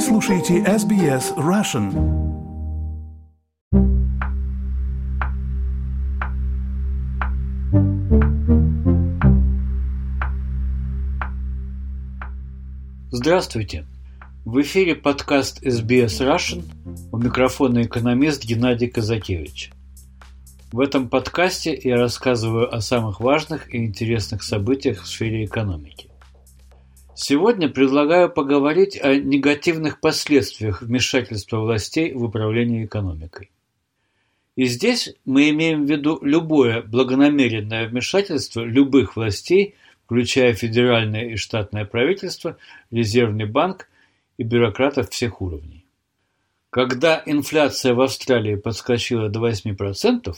Вы слушаете SBS Russian. Здравствуйте! В эфире подкаст SBS Russian, у микрофона экономист Геннадий Казакевич. В этом подкасте я рассказываю о самых важных и интересных событиях в сфере экономики. Сегодня предлагаю поговорить о негативных последствиях вмешательства властей в управление экономикой. И здесь мы имеем в виду любое благонамеренное вмешательство любых властей, включая федеральное и штатное правительство, резервный банк и бюрократов всех уровней. Когда инфляция в Австралии подскочила до 8%,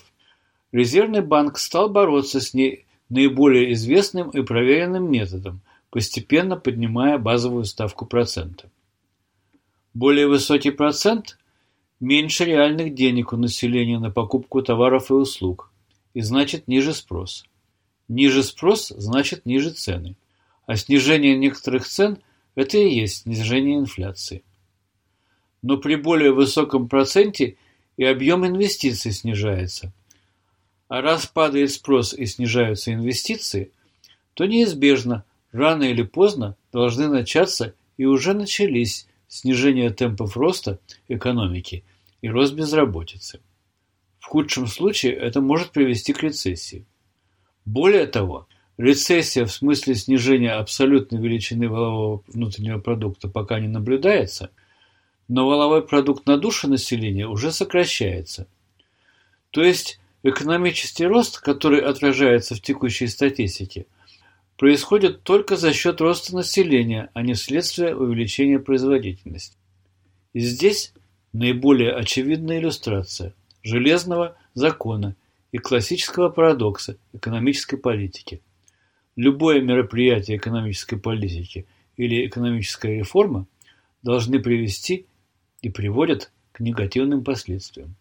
резервный банк стал бороться с ней наиболее известным и проверенным методом, постепенно поднимая базовую ставку процента. Более высокий процент – меньше реальных денег у населения на покупку товаров и услуг, и значит ниже спрос. Ниже спрос – значит ниже цены, а снижение некоторых цен – это и есть снижение инфляции. Но при более высоком проценте и объем инвестиций снижается, а раз падает спрос и снижаются инвестиции, то неизбежно рано или поздно должны начаться и уже начались снижение темпов роста экономики и рост безработицы. В худшем случае это может привести к рецессии. Более того, рецессия в смысле снижения абсолютной величины валового внутреннего продукта пока не наблюдается, но валовой продукт на душу населения уже сокращается. То есть экономический рост, который отражается в текущей статистике, происходит только за счет роста населения, а не вследствие увеличения производительности. И здесь наиболее очевидная иллюстрация железного закона и классического парадокса экономической политики. Любое мероприятие экономической политики или экономическая реформа должны привести и приводят к негативным последствиям.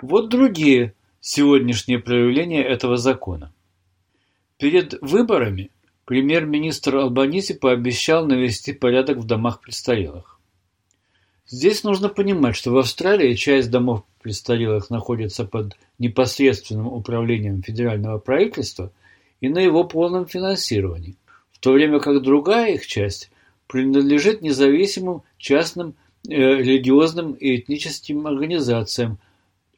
Вот другие сегодняшние проявления этого закона. Перед выборами премьер-министр Альбаниси пообещал навести порядок в домах престарелых. Здесь нужно понимать, что в Австралии часть домов престарелых находится под непосредственным управлением федерального правительства и на его полном финансировании, в то время как другая их часть принадлежит независимым частным религиозным и этническим организациям,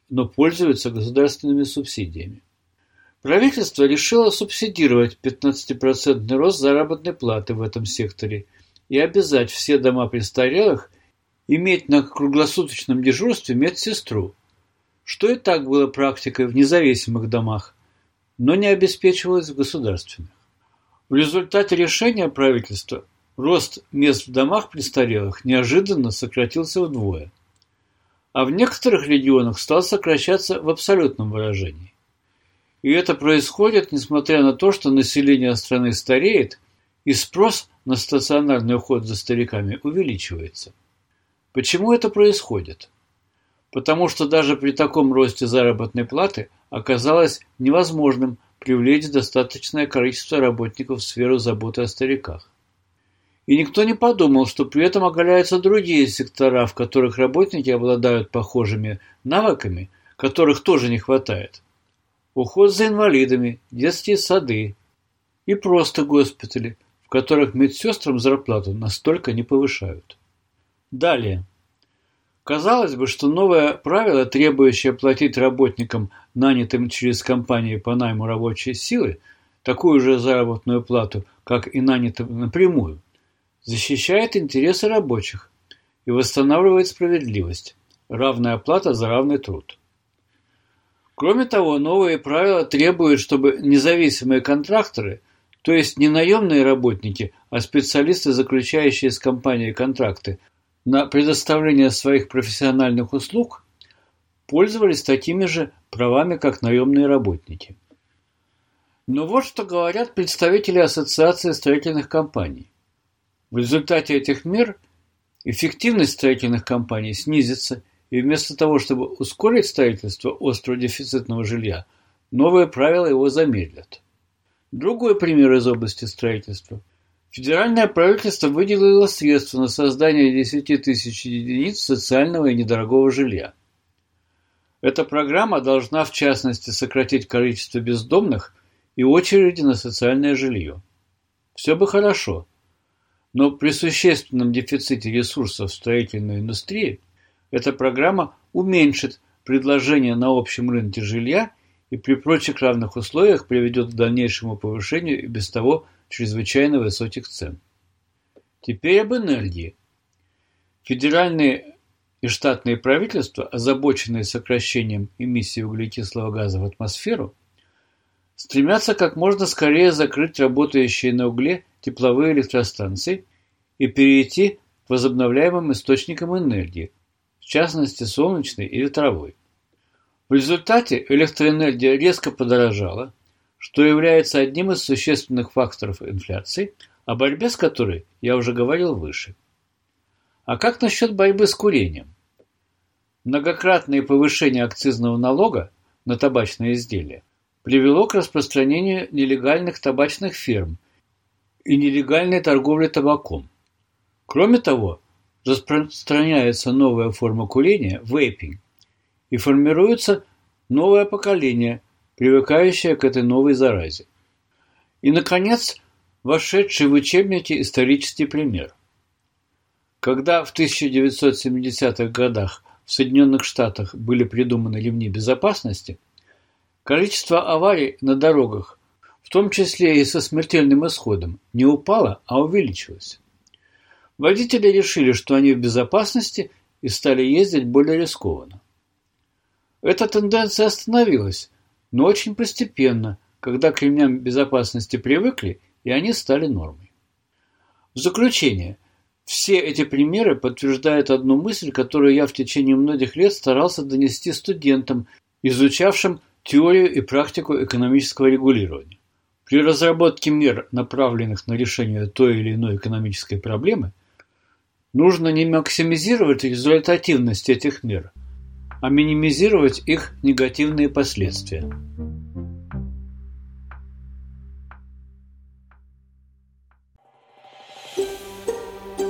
но пользуется государственными субсидиями. Правительство решило субсидировать 15% рост заработной платы в этом секторе и обязать все дома престарелых иметь на круглосуточном дежурстве медсестру, что и так было практикой в независимых домах, но не обеспечивалось в государственных. В результате решения правительства рост мест в домах престарелых неожиданно сократился вдвое, а в некоторых регионах стал сокращаться в абсолютном выражении. И это происходит, несмотря на то, что население страны стареет, и спрос на стационарный уход за стариками увеличивается. Почему это происходит? Потому что даже при таком росте заработной платы оказалось невозможным привлечь достаточное количество работников в сферу заботы о стариках. И никто не подумал, что при этом оголяются другие сектора, в которых работники обладают похожими навыками, которых тоже не хватает. Уход за инвалидами, детские сады и просто госпитали, в которых медсестрам зарплату настолько не повышают. Далее. Казалось бы, что новое правило, требующее платить работникам, нанятым через компании по найму рабочей силы, такую же заработную плату, как и нанятым напрямую, защищает интересы рабочих и восстанавливает справедливость, равная плата за равный труд. Кроме того, новые правила требуют, чтобы независимые контракторы, то есть не наемные работники, а специалисты, заключающие с компанией контракты на предоставление своих профессиональных услуг, пользовались такими же правами, как наемные работники. Но вот что говорят представители Ассоциации строительных компаний. В результате этих мер эффективность строительных компаний снизится, и вместо того, чтобы ускорить строительство остро дефицитного жилья, новые правила его замедлят. Другой пример из области строительства. В Федеральное правительство выделило средства на создание 10 тысяч единиц социального и недорогого жилья. Эта программа должна, в частности, сократить количество бездомных и очереди на социальное жилье. Все бы хорошо, но при существенном дефиците ресурсов в строительной индустрии эта программа уменьшит предложение на общем рынке жилья и при прочих равных условиях приведет к дальнейшему повышению и без того чрезвычайно высоких цен. Теперь об энергии. Федеральные и штатные правительства, озабоченные сокращением эмиссии углекислого газа в атмосферу, стремятся как можно скорее закрыть работающие на угле тепловые электростанции и перейти к возобновляемым источникам энергии, в частности солнечной и ветровой. В результате электроэнергия резко подорожала, что является одним из существенных факторов инфляции, о борьбе с которой я уже говорил выше. А как насчет борьбы с курением? Многократное повышение акцизного налога на табачные изделия привело к распространению нелегальных табачных фирм и нелегальной торговли табаком. Кроме того, распространяется новая форма курения – вейпинг, и формируется новое поколение, привыкающее к этой новой заразе. И, наконец, вошедший в учебники исторический пример. Когда в 1970-х годах в Соединенных Штатах были придуманы ремни безопасности, количество аварий на дорогах, в том числе и со смертельным исходом, не упало, а увеличилось. Водители решили, что они в безопасности, и стали ездить более рискованно. Эта тенденция остановилась, но очень постепенно, когда к ремням безопасности привыкли, и они стали нормой. В заключение, все эти примеры подтверждают одну мысль, которую я в течение многих лет старался донести студентам, изучавшим теорию и практику экономического регулирования. При разработке мер, направленных на решение той или иной экономической проблемы, нужно не максимизировать результативность этих мер, а минимизировать их негативные последствия.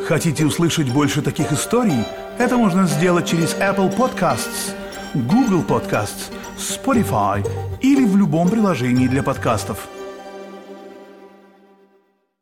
Хотите услышать больше таких историй? Это можно сделать через Apple Podcasts, Google Podcasts, Spotify или в любом приложении для подкастов.